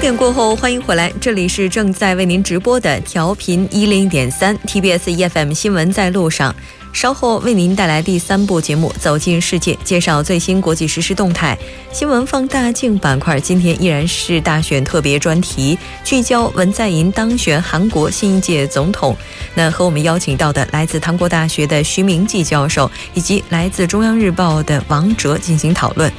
3点过后，欢迎回来，这里是正在为您直播的调频 101.3 TBS EFM 新闻在路上。稍后为您带来第3部节目走进世界，介绍最新国际时事动态。新闻放大镜板块今天依然是大选特别专题，聚焦文在寅当选韩国新一届总统。那和我们邀请到的来自韩国大学的徐明季教授，以及来自中央日报的王哲进行讨论。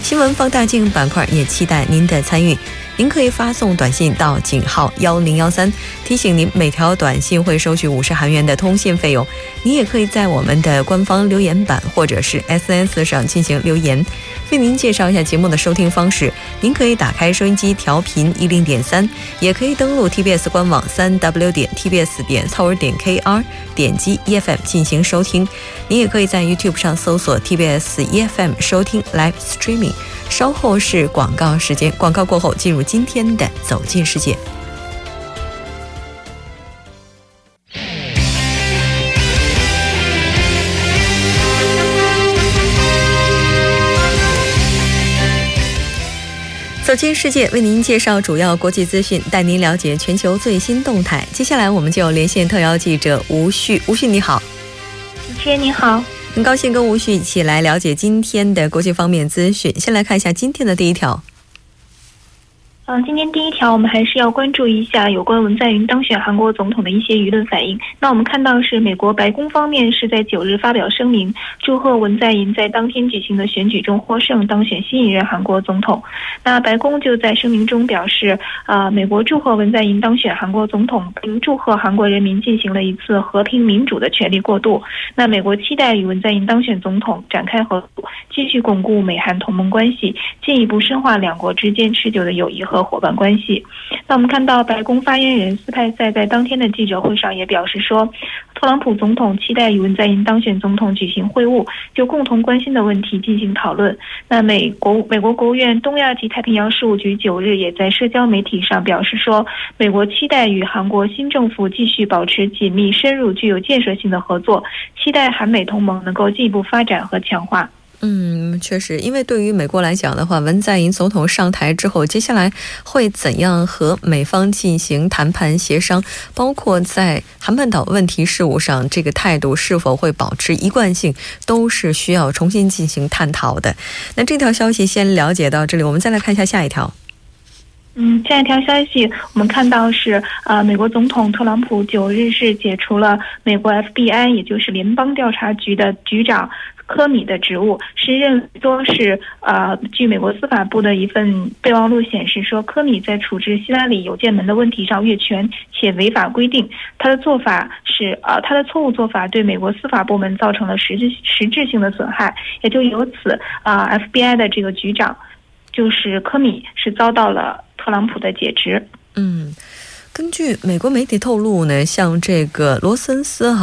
新闻放大镜板块也期待您的参与，您可以发送短信到井号1013，提醒您每条短信会收取50韩元的通信费用。您也可以在我们的官方留言板或者是 SNS 上进行留言。为您介绍一下节目的收听方式，您可以打开收音机调频 101.3， 也可以登录 TBS 官网 3w.tbs.seoul.kr 点击 EFM 进行收听。您也可以在 YouTube 上搜索 TBS EFM 收听 Live Streaming。 稍后是广告时间，广告过后进入今天的走进世界。走进世界为您介绍主要国际资讯，带您了解全球最新动态。接下来我们就连线特邀记者吴旭。吴旭你好。主持人你好，很高兴跟吴旭一起来了解今天的国际方面资讯。先来看一下今天的第一条。今天第一条我们还是要关注一下有关文在寅当选韩国总统的一些舆论反应。那我们看到是美国白宫方面是在9日发表声明，祝贺文在寅在当天举行的选举中获胜，当选新一任韩国总统。那白宫就在声明中表示，美国祝贺文在寅当选韩国总统，并祝贺韩国人民进行了一次和平民主的权力过渡。那美国期待与文在寅当选总统展开合作，继续巩固美韩同盟关系，进一步深化两国之间持久的友谊和伙伴关系。那我们看到白宫发言人斯派塞在当天的记者会上也表示说，特朗普总统期待与文在寅当选总统举行会晤，就共同关心的问题进行讨论。那美国国务院东亚及太平洋事务局9日也在社交媒体上表示说，美国期待与韩国新政府继续保持紧密、深入、具有建设性的合作，期待韩美同盟能够进一步发展和强化。确实，因为对于美国来讲的话，文在寅总统上台之后，接下来会怎样和美方进行谈判协商，包括在韩半岛问题事务上，这个态度是否会保持一贯性，都是需要重新进行探讨的。那这条消息先了解到这里，我们再来看一下下一条。下一条消息我们看到是美国总统特朗普9日是解除了美国 FBI 也就是联邦调查局的局长科米的职务，是任多是据美国司法部的一份备忘录显示说，科米在处置希拉里邮件门的问题上越权且违法规定，他的错误做法对美国司法部门造成了实质性的损害，也就由此FBI 的这个局长就是科米是遭到了特朗普的解职。根据美国媒体透露呢，像这个罗森斯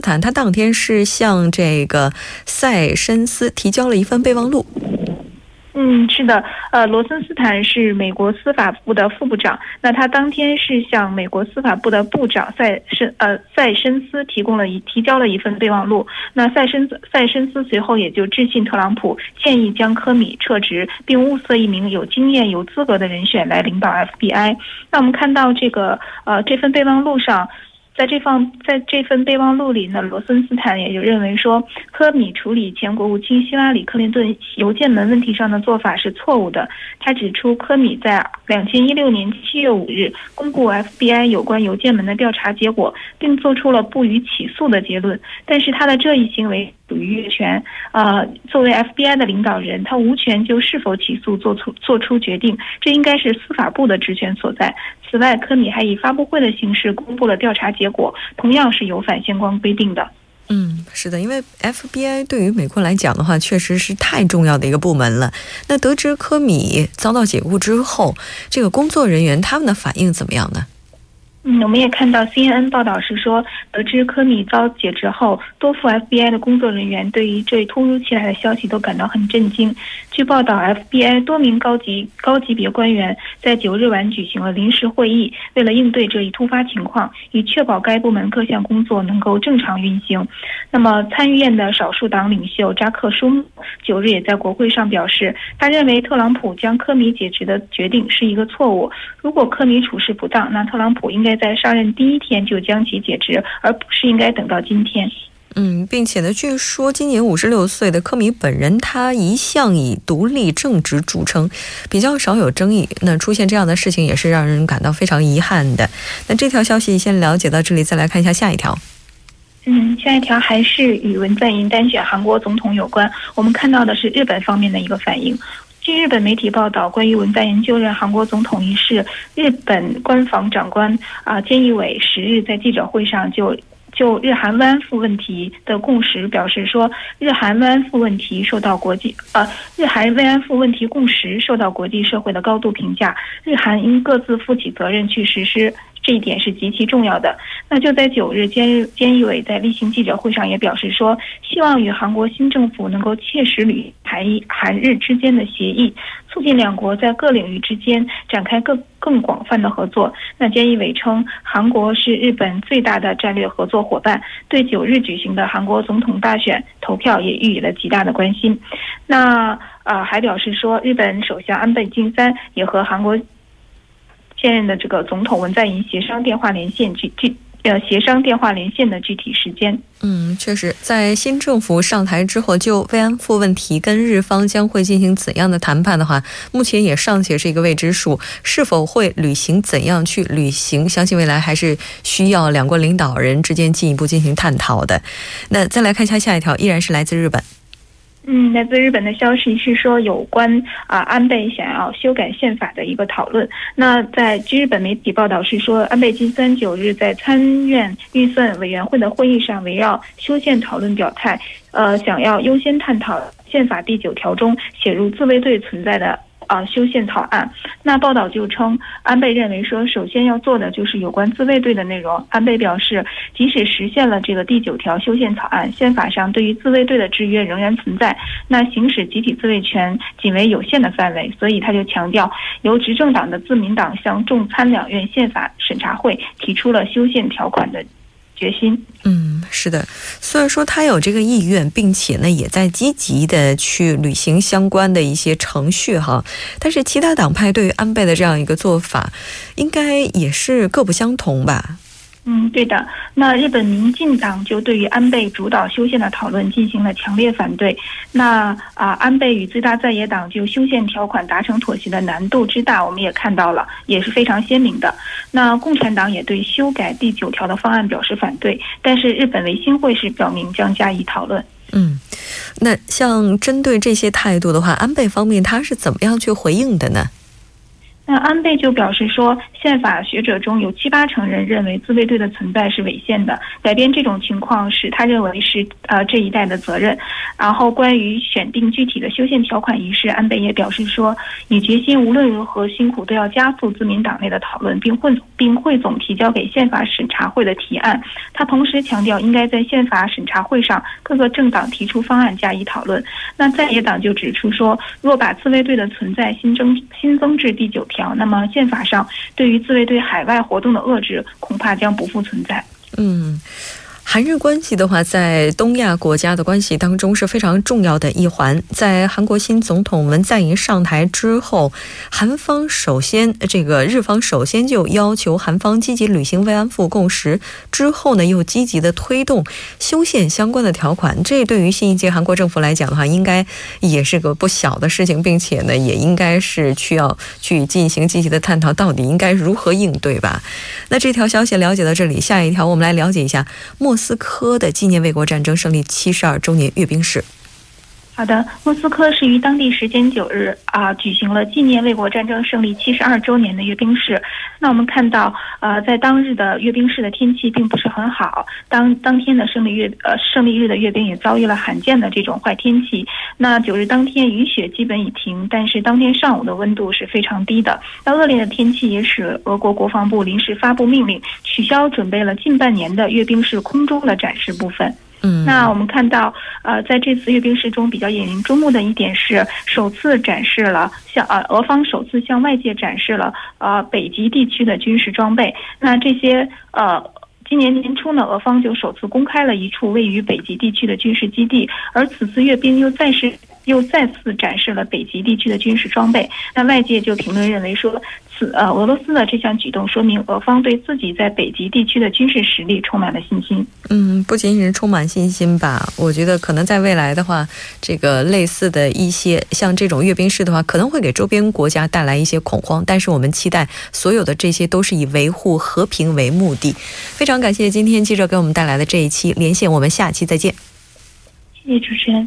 坦他当天是向这个塞申斯提交了一份备忘录。是的，罗森斯坦是美国司法部的副部长，那他当天是向美国司法部的部长塞申斯提交了一份备忘录。那塞申斯随后也就致信特朗普，建议将科米撤职，并物色一名有经验、有资格的人选来领导 FBI。那我们看到这个这份备忘录上。在这份备忘录里呢，罗森斯坦也就认为说，科米处理前国务卿希拉里·克林顿邮件门问题上的做法是错误的。他指出，科米在2016年7月5日公布 FBI 有关邮件门的调查结果，并做出了不予起诉的结论，但是他的这一行为属于越权。作为 FBI 的领导人，他无权就是否起诉做出决定，这应该是司法部的职权所在。此外，科米还以发布会的形式公布了调查结果，同样是有反相关规定的。是的，因为 FBI 对于美国来讲的话，确实是太重要的一个部门了。那得知科米遭到解雇之后，这个工作人员他们的反应怎么样呢？我们也看到 CNN 报道是说，得知科米遭解职后，多副 FBI 的工作人员对于这突如其来的消息都感到很震惊。据报道 ，FBI 多名高级别官员在9日晚举行了临时会议，为了应对这一突发情况，以确保该部门各项工作能够正常运行。那么，参议院的少数党领袖扎克舒默9日也在国会上表示，他认为特朗普将科米解职的决定是一个错误。如果科米处事不当，那特朗普应该在上任第一天就将其解职，而不是应该等到今天。并且呢，据说今年56岁的科米本人，他一向以独立正直著称，比较少有争议。那出现这样的事情也是让人感到非常遗憾的。那这条消息先了解到这里，再来看一下下一条。下一条还是与文在寅单选韩国总统有关。我们看到的是日本方面的一个反应。据日本媒体报道，关于文在寅就任韩国总统一事，日本官方长官菅义伟10日在记者会上就日韩慰安妇问题的共识表示说，日韩慰安妇问题共识受到国际社会的高度评价，日韩应各自负起责任去实施。这一点是极其重要的。那就在9日，菅义伟在例行记者会上也表示说，希望与韩国新政府能够切实履行韩日之间的协议，促进两国在各领域之间展开更广泛的合作。那菅义伟称，韩国是日本最大的战略合作伙伴，对9日举行的韩国总统大选投票也予以了极大的关心。那还表示说，日本首相安倍晋三也和韩国现任的这个总统文在寅协商电话连线的具体时间。确实，在新政府上台之后，就慰安妇问题跟日方将会进行怎样的谈判的话，目前也尚且是一个未知数。是否会履行，怎样去履行，相信未来还是需要两国领导人之间进一步进行探讨的。那再来看一下下一条，依然是来自日本。来自日本的消息是说，有关安倍想要修改宪法的一个讨论。那在据日本媒体报道是说，安倍晋三9日在参院预算委员会的会议上，围绕修宪讨论表态，想要优先探讨宪法第9条中写入自卫队存在的修宪草案。那报道就称，安倍认为说，首先要做的就是有关自卫队的内容。安倍表示，即使实现了这个第9条修宪草案，宪法上对于自卫队的制约仍然存在，那行使集体自卫权仅为有限的范围。所以他就强调，由执政党的自民党向众参两院宪法审查会提出了修宪条款的决心。是的，虽然说他有这个意愿，并且呢也在积极的去履行相关的一些程序哈，但是其他党派对于安倍的这样一个做法，应该也是各不相同吧。对的。那日本民进党就对于安倍主导修宪的讨论进行了强烈反对。那安倍与最大在野党就修宪条款达成妥协的难度之大，我们也看到了，也是非常鲜明的。那共产党也对修改第9条的方案表示反对，但是日本维新会是表明将加以讨论。那像针对这些态度的话，安倍方面他是怎么样去回应的呢？那安倍就表示说，宪法学者中有7-8成人认为自卫队的存在是违宪的，改变这种情况是他认为是这一代的责任。然后关于选定具体的修宪条款一事，安倍也表示说，你决心无论如何辛苦都要加速自民党内的讨论，并汇总提交给宪法审查会的提案。他同时强调，应该在宪法审查会上各个政党提出方案加以讨论。那在野党就指出说，若把自卫队的存在新增至第9条，那么宪法上对于自卫队海外活动的遏制恐怕将不复存在。韩日关系的话，在东亚国家的关系当中是非常重要的一环。在韩国新总统文在寅上台之后，日方首先就要求韩方积极履行慰安妇共识，之后呢又积极的推动修宪相关的条款。这对于新一届韩国政府来讲的话，应该也是个不小的事情，并且呢也应该是需要去进行积极的探讨，到底应该如何应对吧。那这条消息了解到这里，下一条我们来了解一下莫斯科的纪念卫国战争胜利72周年阅兵式。好的，莫斯科是于当地时间9日举行了纪念卫国战争胜利72周年的阅兵式。那我们看到，在当日的阅兵式的天气并不是很好，当天的胜利日的阅兵也遭遇了罕见的这种坏天气。那9日当天雨雪基本已停，但是当天上午的温度是非常低的。那恶劣的天气也使俄国国防部临时发布命令，取消准备了近半年的阅兵式空中的展示部分。那我们看到，在这次阅兵式中比较引人注目的一点是，俄方首次向外界展示了北极地区的军事装备。那这些今年年初呢，俄方就首次公开了一处位于北极地区的军事基地，而此次阅兵又再次展示了北极地区的军事装备。那外界就评论认为说，俄罗斯的这项举动说明俄方对自己在北极地区的军事实力充满了信心。不仅仅是充满信心吧，我觉得可能在未来的话，这个类似的一些像这种阅兵式的话，可能会给周边国家带来一些恐慌，但是我们期待所有的这些都是以维护和平为目的。非常感谢今天记者给我们带来的这一期连线，我们下期再见。谢谢主持人。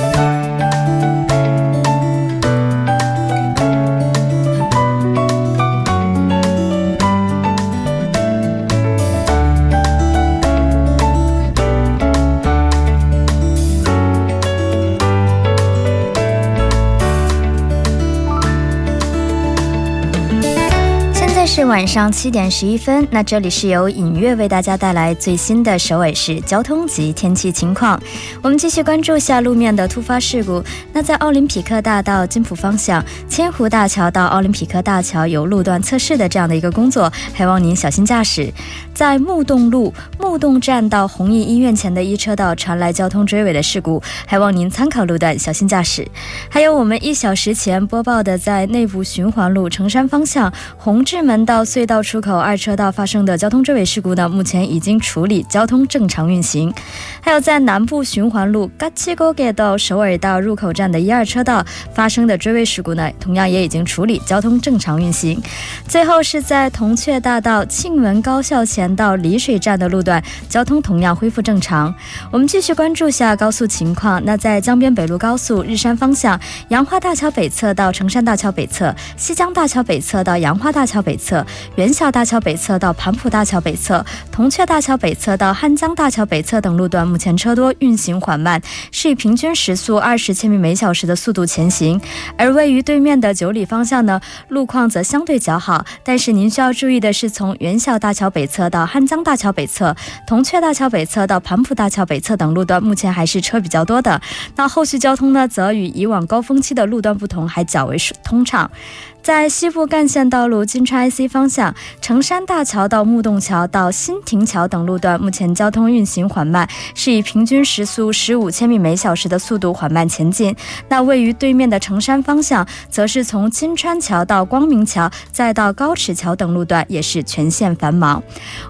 是晚上7点11分，那这里是由尹月为大家带来最新的首尔市交通及天气情况。我们继续关注下路面的突发事故。那在奥林匹克大道金浦方向，千湖大桥到奥林匹克大桥有路段测试的这样的一个工作，还望您小心驾驶。在木洞路木洞站到弘毅医院前的一车道传来交通追尾的事故，还望您参考路段小心驾驶。还有我们1小时前播报的在内部循环路成山方向红志门到隧道出口2车道发生的交通追尾事故呢，目前已经处理，交通正常运行。还有在南部循环路嘎七沟街到首尔到入口站的1、2车道发生的追尾事故呢，同样也已经处理，交通正常运行。最后是在铜雀大道庆文高校前到丽水站的路段，交通同样恢复正常。我们继续关注下高速情况。那在江边北路高速日山方向，杨花大桥北侧到成山大桥北侧，西江大桥北侧到杨花大桥北侧，元宵大桥北侧到盘浦大桥北侧，铜雀大桥北侧到汉江大桥北侧等路段目前车多，运行缓慢，是以平均时速20千米每小时的速度前行。而位于对面的九里方向呢，路况则相对较好，但是您需要注意的是，从元宵大桥北侧到汉江大桥北侧，铜雀大桥北侧到盘浦大桥北侧等路段目前还是车比较多的。那后续交通呢，则与以往高峰期的路段不同，还较为通畅。在西部干线道路金川 IC 方向，成山大桥到木洞桥到新亭桥等路段目前交通运行缓慢，是以平均时速15千米每小时的速度缓慢前进。那位于对面的成山方向，则是从金川桥到光明桥再到高尺桥等路段也是全线繁忙。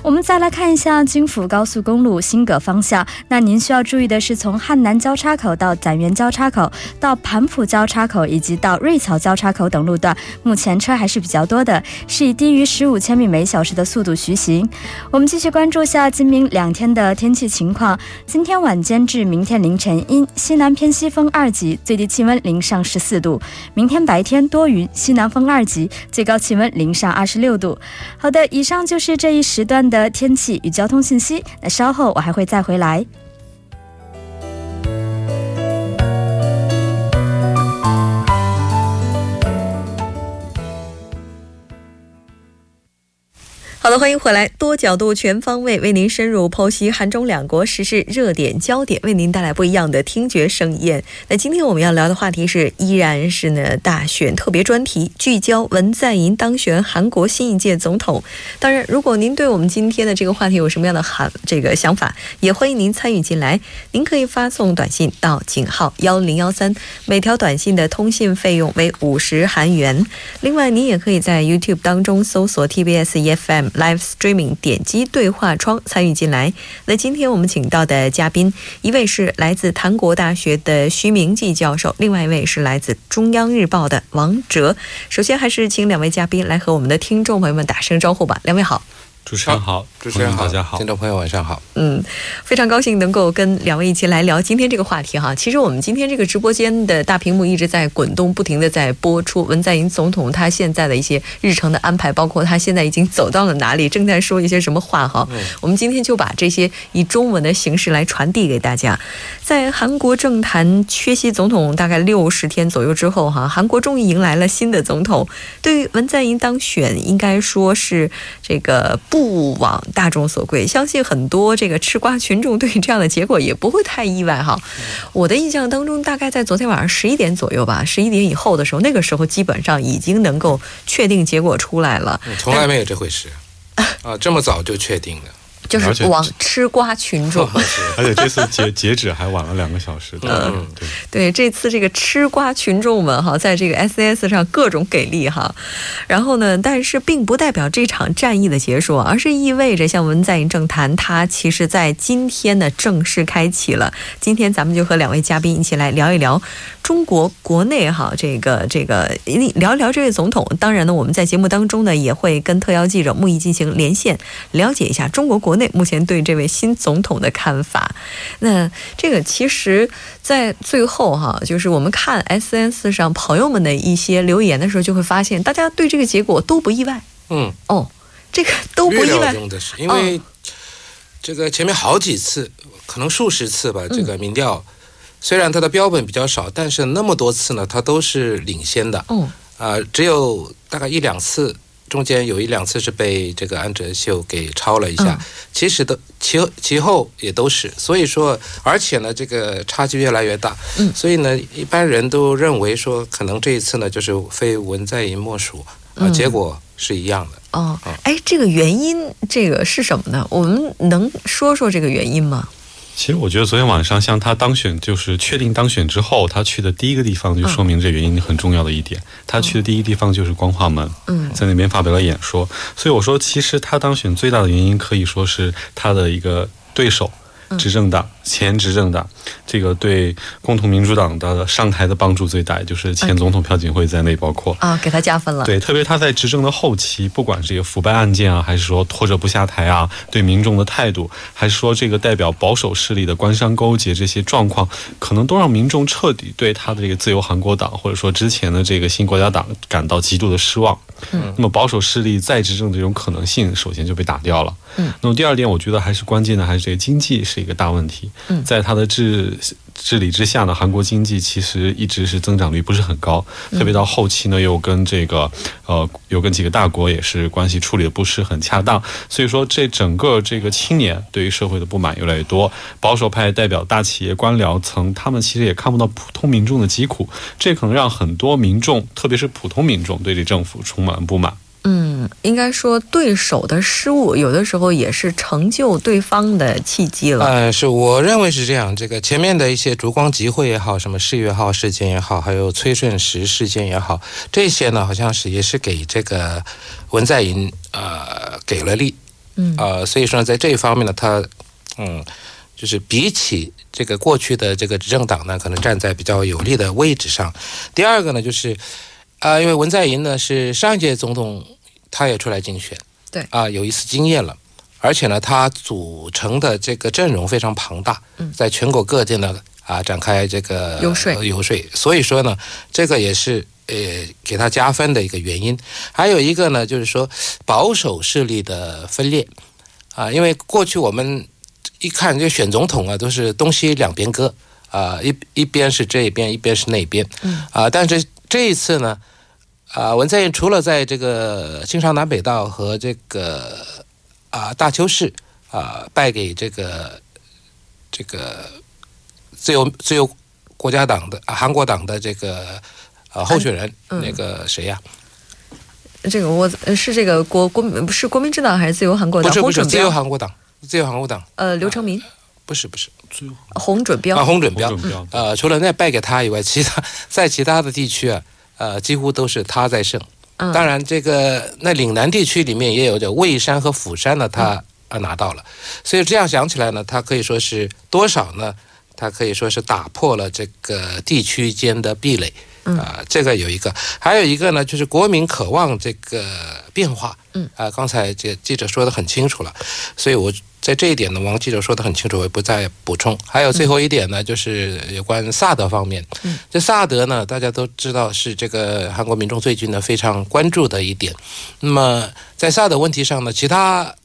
我们再来看一下京釜高速公路新葛方向，那您需要注意的是，从汉南交叉口到攒原交叉口到盘浦交叉口以及到瑞草交叉口等路段目前车还是比较多的，是以低于15千米每小时的速度徐行。我们继续关注下今明2天的天气情况。今天晚间至明天凌晨阴，西南偏西风2级，最低气温0上14度。明天白天多云，西南风2级，最高气温0上26度。好的，以上就是这一时段的天气与交通信息。那稍后我还会再回来。好的，欢迎回来，多角度全方位为您深入剖析韩中两国时事热点焦点，为您带来不一样的听觉盛宴。那今天我们要聊的话题是，依然是呢大选特别专题，聚焦文在寅当选韩国新一届总统。当然，如果您对我们今天的这个话题有什么样的想法，也欢迎您参与进来。您可以发送短信到井号1013，每条短信的通信费用为50韩元。另外，您也可以在 YouTube 当中搜索 TBS EFM Live Streaming， 点击对话窗参与进来。那今天我们请到的嘉宾，一位是来自韩国大学的徐明季教授，另外一位是来自中央日报的王哲。首先还是请两位嘉宾来和我们的听众朋友们打声招呼吧。两位好。主持人好，主持人好，听众朋友晚上好。非常高兴能够跟两位一起来聊今天这个话题哈。其实我们今天这个直播间的大屏幕一直在滚动不停的在播出，文在寅总统他现在的一些日程的安排，包括他现在已经走到了哪里，正在说一些什么话哈。我们今天就把这些一中文的形式来传递给大家。在韩国政坛缺席总统大概六十天左右之后哈，韩国终于迎来了新的总统。对于文在寅当选应该说是这个不 无往大众所归，相信很多这个吃瓜群众对于这样的结果也不会太意外哈。我的印象当中大概在昨天晚上 11点以后的时候， 那个时候基本上已经能够确定结果出来了。从来没有这回事啊，这么早就确定的， 就是往吃瓜群众，而且这次截止还晚了2个小时。对，这次这个吃瓜群众们哈，在这个 SNS 上各种给力哈。然后呢，但是并不代表这场战役的结束，而是意味着像文在寅政坛它其实在今天的正式开启了。今天咱们就和两位嘉宾一起来聊一聊中国国内哈，这个聊聊这位总统，当然呢我们在节目当中呢也会跟特邀记者穆一进行连线，了解一下中国国内 目前对这位新总统的看法。那这个其实在最后哈，就是我们看 SNS 上朋友们的一些留言的时候，就会发现大家对这个结果都不意外。哦，这个都不意外，因为这个前面好几次可能数十次吧，这个民调虽然它的标本比较少，但是那么多次呢它都是领先的，只有大概一两次 中间有一两次是被这个安哲秀给超了一下，其实其后也都是。所以说而且呢这个差距越来一般人都认为说可能这一次呢就是非文在寅莫属，结果是一样的。哎，这个原因这个是什么呢？我们能说说这个原因吗？ 其实我觉得昨天晚上像他当选就是确定当选之后，他去的第一个地方就说明这原因很重要的一点，他去的第一个地方就是光化门，在那边发表了演说。所以我说其实他当选最大的原因可以说是他的一个对手执政党前执政党这个对共同民主党的上台的帮助最大，也就是前总统朴槿惠在内包括啊给他加分了。对，特别他在执政的后期，不管是一个腐败案件啊，还是说拖着不下台啊，对民众的态度，还是说这个代表保守势力的官商勾结这些状况，可能都让民众彻底对他的这个自由韩国党或者说之前的这个新国家党感到极度的失望。那么保守势力在执政这种可能性首先就被打掉了。那么第二点，我觉得还是关键的还是这个经济是一个大问题。在他的治理之下呢， 韩国经济其实一直是增长率不是很高，特别到后期呢又跟这个有跟几个大国也是关系处理的不是很恰当，所以说这整个这个青年对于社会的不满越来越多，保守派代表大企业官僚层他们其实也看不到普通民众的疾苦，这可能让很多民众特别是普通民众对这政府充满不满。 应该说对手的失误有的时候也是成就对方的契机了。是我认为是这样，这个前面的一些烛光集会也好，什么世越号事件也好，还有崔顺实事件也好，这些呢好像是也是给这个文在寅给了力。所以说在这一方面呢他就是比起这个过去的这个执政党呢可能站在比较有利的位置上。第二个呢就是 因为文在寅呢是上一届总统他也出来竞选，啊有一次经验了，而且呢他组成的这个阵容非常庞大，在全国各地呢展开这个游说，所以说呢这个也是给他加分的一个原因。还有一个呢就是说保守势力的分裂，因为过去我们一看这选总统啊都是东西两边割，一边是这一边一边是那边，但是 这一次呢文在寅除了在这个庆尚南北道和这个大邱市败给这个自由国家党的韩国党的这个候选人，那个谁呀，这个是国民政党还是自由韩国党？不是不是， 自由韩国党，红准标，在其他的地区啊，几乎都是他在胜。当然这个那岭南地区里面也有魏山和釜山呢，他拿到了。所以这样想起来呢，他可以说是多少呢，他可以说是打破了这个地区间的壁垒。啊，这个有一个，还有一个呢，就是国民渴望这个变化。啊，刚才这记者说的很清楚了，所以我在这一点呢，王记者说的很清楚，我也不再补充。还有最后一点呢，就是有关萨德方面。这萨德呢，大家都知道是这个韩国民众最近呢非常关注的一点。那么在萨德问题上呢，其他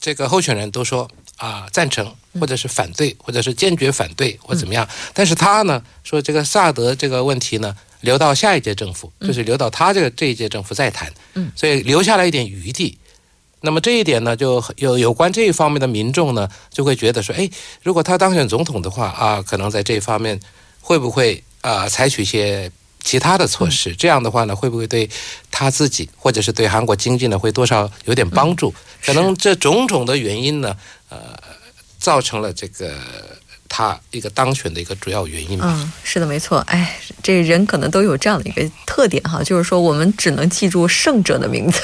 这个候选人都说啊赞成，或者是反对，或者是坚决反对或怎么样。但是他呢说这个萨德这个问题呢，留到下一届政府，就是留到他这一届政府再谈，所以留下来一点余地。那么这一点呢，就有关这一方面的民众呢，就会觉得说，哎，如果他当选总统的话啊，可能在这一方面会不会采取一些其他的措施？这样的话呢，会不会对他自己或者是对韩国经济呢，会多少有点帮助？可能这种种的原因呢，造成了这个。他一个当选的一个主要原因吧。是的，没错。哎，这人可能都有这样的一个特点哈，就是说我们只能记住胜者的名字。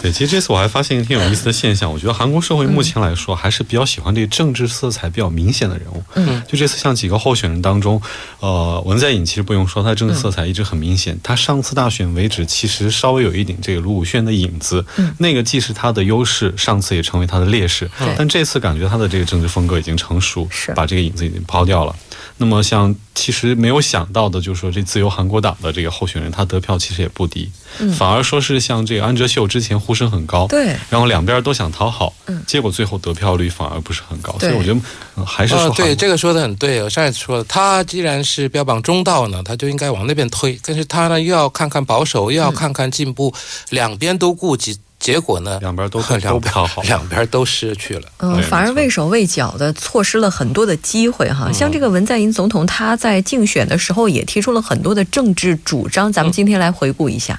对，其实这次我还发现一个挺有意思的现象，我觉得韩国社会目前来说还是比较喜欢对政治色彩比较明显的人物。就这次像几个候选人当中，文在寅其实不用说，他的政治色彩一直很明显。他上次大选为止，其实稍微有一点这个卢武铉的影子，那个既是他的优势，上次也成为他的劣势。但这次感觉他的这个政治风格已经成熟，是把这个影子已经抛掉了。那么像其实没有想到的就是说，这自由韩国党的这个候选人他得票其实也不低，反而说是像这个安哲秀之前呼声很高，对，然后两边都想讨好，结果最后得票率反而不是很高。所以我觉得还是说对这个说的很对。我上一次说了，他既然是标榜中道呢，他就应该往那边推，但是他呢又要看看保守，又要看看进步，两边都顾及，结果呢两边都不讨好，两边都失去了，反而畏手畏脚的错失了很多的机会哈。像这个文在寅总统，他在竞选的时候也提出了很多的政治主张，咱们今天来回顾一下。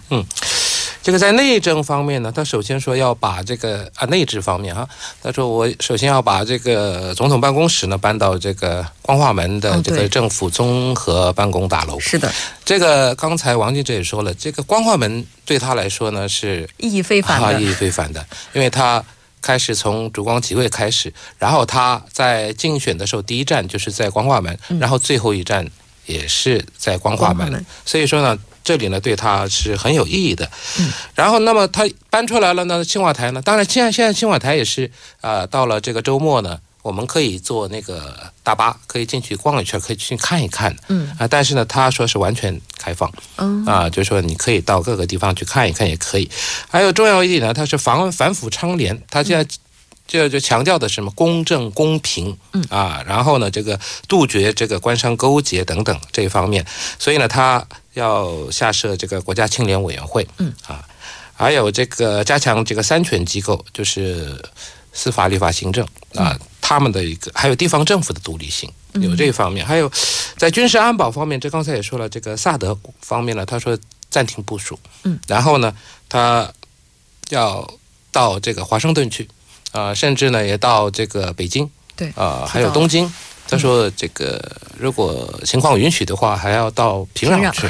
这个在内政方面呢，他首先说要把这个内治方面哈，他说我首先要把这个总统办公室呢搬到这个光化门的这个政府综合办公大楼。是的，这个刚才王记者也说了，这个光化门对他来说呢是意义非凡的，意义非凡的，因为他开始从烛光集会开始，然后他在竞选的时候第一站就是在光化门，然后最后一站也是在光化门，所以说呢，这里呢对他是很有意义的。然后那么他搬出来了呢，青瓦台呢，当然现在青瓦台也是到了这个周末呢，我们可以坐那个大巴，可以进去逛一圈，可以去看一看。但是呢，他说是完全开放，就是说你可以到各个地方去看一看也可以。还有重要一点呢，他是反腐倡廉，他现在就强调的是什么公正公平然后呢，这个杜绝这个官商勾结等等这一方面。所以呢，他要下设这个国家清廉委员会，还有这个加强这个三权机构，就是司法、立法、行政他们的一个，还有地方政府的独立性，有这一方面。还有在军事安保方面，这刚才也说了，这个萨德方面呢，他说暂停部署，然后呢，他要到这个华盛顿去，甚至呢也到这个北京，对，还有东京。他说这个如果情况允许的话，还要到平壤去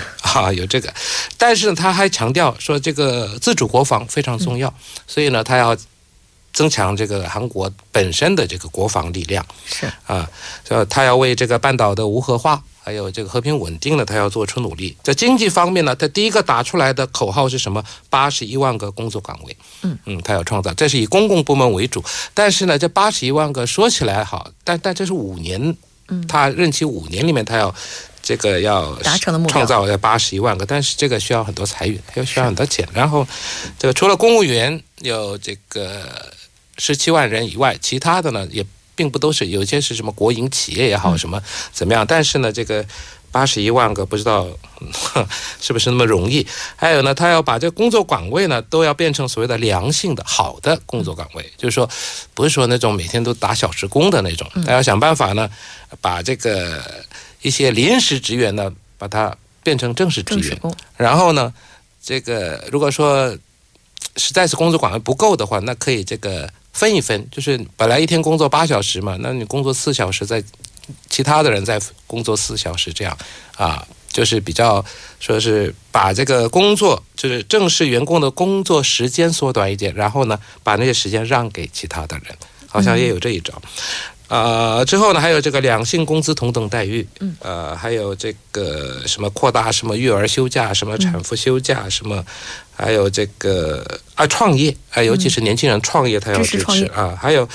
有这个。但是呢，他还强调说这个自主国防非常重要，所以呢，他要增强这个韩国本身的这个国防力量。是他要为这个半岛的无核化还有这个和平稳定呢，他要做出努力。在经济方面呢，他第一个打出来的口号是什么？81万个工作岗位，他要创造，这是以公共部门为主。但是呢，这81万个说起来好，但这是5年，他任期5年里面，他要这个要达成的目标，创造81万个，但是这个需要很多财源，还有需要很多钱。然后这个除了公务员有这个17万人以外，其他的呢也并不都是，有些是什么国营企业也好，什么怎么样。但是呢，这个81万个不知道是不是那么容易。还有呢，他要把这工作岗位呢都要变成所谓的良性的、好的工作岗位，就是说不是说那种每天都打小时工的那种。他要想办法呢，把这个一些临时职员呢，把它变成正式职员。然后呢，这个如果说实在是工作岗位不够的话，那可以这个分一分，就是本来一天工作8小时嘛，那你工作4小时，在其他的人在工作4小时，这样就是比较说是把这个工作，就是正式员工的工作时间缩短一点，然后呢把那些时间让给其他的人。好像也有这一招。之后呢，还有这个两性工资同等待遇，还有这个什么扩大什么育儿休假、什么产妇休假、什么，还有这个创业啊，尤其是年轻人创业，他要支持啊。还有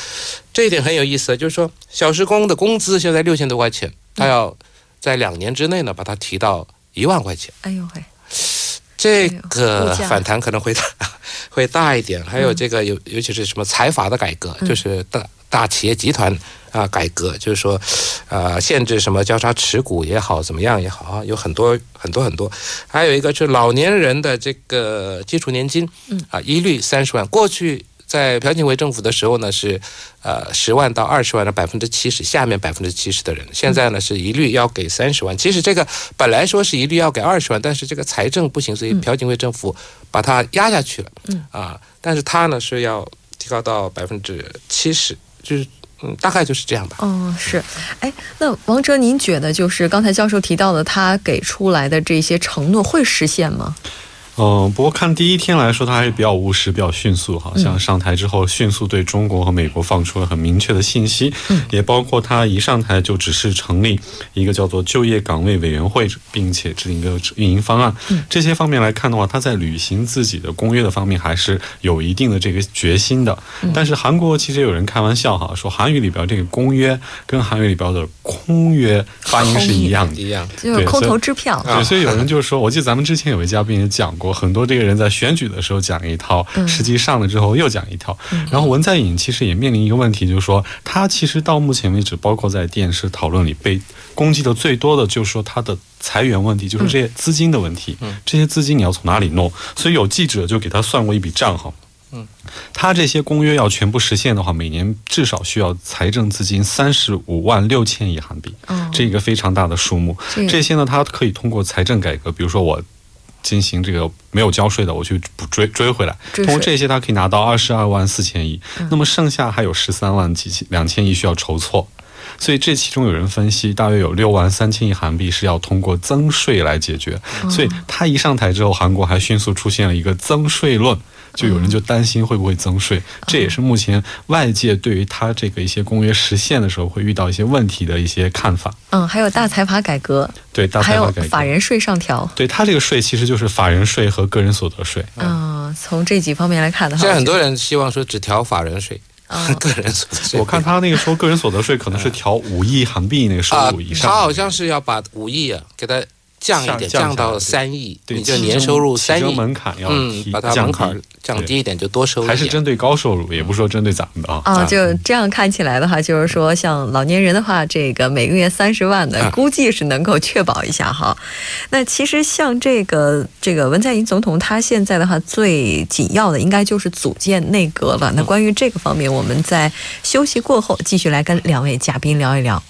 这一点很有意思，就是说小时工的工资现在6000多块钱，他要在2年之内呢把它提到1万块钱。哎呦嘿，这个反弹可能会大一点。还有这个尤其是什么财阀的改革，就是大企业集团啊，改革就是说，限制什么交叉持股也好，怎么样也好啊，有很多。还有一个就是老年人的这个基础年金，一律30万。过去在朴槿惠政府的时候呢，是10万到20万的70%，下面70%的人，现在呢是一律要给30万。其实这个本来说是一律要给20万，但是这个财政不行，所以朴槿惠政府把它压下去了。但是它呢是要提高到70%。就是大概就是这样吧。是。哎，那王哲，您觉得就是刚才教授提到的，他给出来的这些承诺会实现吗？不过看第一天来说，他还是比较务实、比较迅速，好像上台之后迅速对中国和美国放出了很明确的信息，也包括他一上台就只是成立一个叫做就业岗位委员会，并且制定一个运营方案。这些方面来看的话，他在履行自己的公约的方面还是有一定的这个决心的。但是韩国其实有人开玩笑说，韩语里边这个公约跟韩语里边的空约发音是一样的，就是空头支票。对，所以有人就说，我记得咱们之前有位嘉宾也讲过。很多这个人在选举的时候讲一套，实际上了之后又讲一套。然后文在寅其实也面临一个问题，就是说他其实到目前为止，包括在电视讨论里被攻击的最多的，就是说他的裁员问题，就是这些资金的问题，这些资金你要从哪里弄？所以有记者就给他算过一笔账哈。他这些公约要全部实现的话，每年至少需要财政资金35.6万亿韩币，这一个非常大的数目。这些呢，他可以通过财政改革，比如说我进行这个没有交税的，我去追回来。通过这些，他可以拿到22.4万亿。那么剩下还有13.2万亿需要筹措。所以这其中有人分析，大约有6.3万亿韩币是要通过增税来解决。所以他一上台之后，韩国还迅速出现了一个增税论，就有人就担心会不会增税。这也是目前外界对于他这个一些公约实现的时候会遇到一些问题的一些看法。还有大财阀改革。对，大财阀改革。还有法人税上调。对，他这个税其实就是法人税和个人所得税。从这几方面来看的话，现在很多人希望说只调法人税。个人所得税，我看他那个说个人所得税可能是调5亿韩币那个收入以上，他好像是要把5亿给他降一点，降到3亿，你就年收入3亿，门槛要把它门槛降低一点，就多收入。还是针对高收入，也不说针对咱们的就这样看起来的话，就是说像老年人的话，这个每个月30万的，估计是能够确保一下哈。那其实像这个文在寅总统，他现在的话最紧要的应该就是组建内阁了。那关于这个方面，我们在休息过后继续来跟两位嘉宾聊一聊。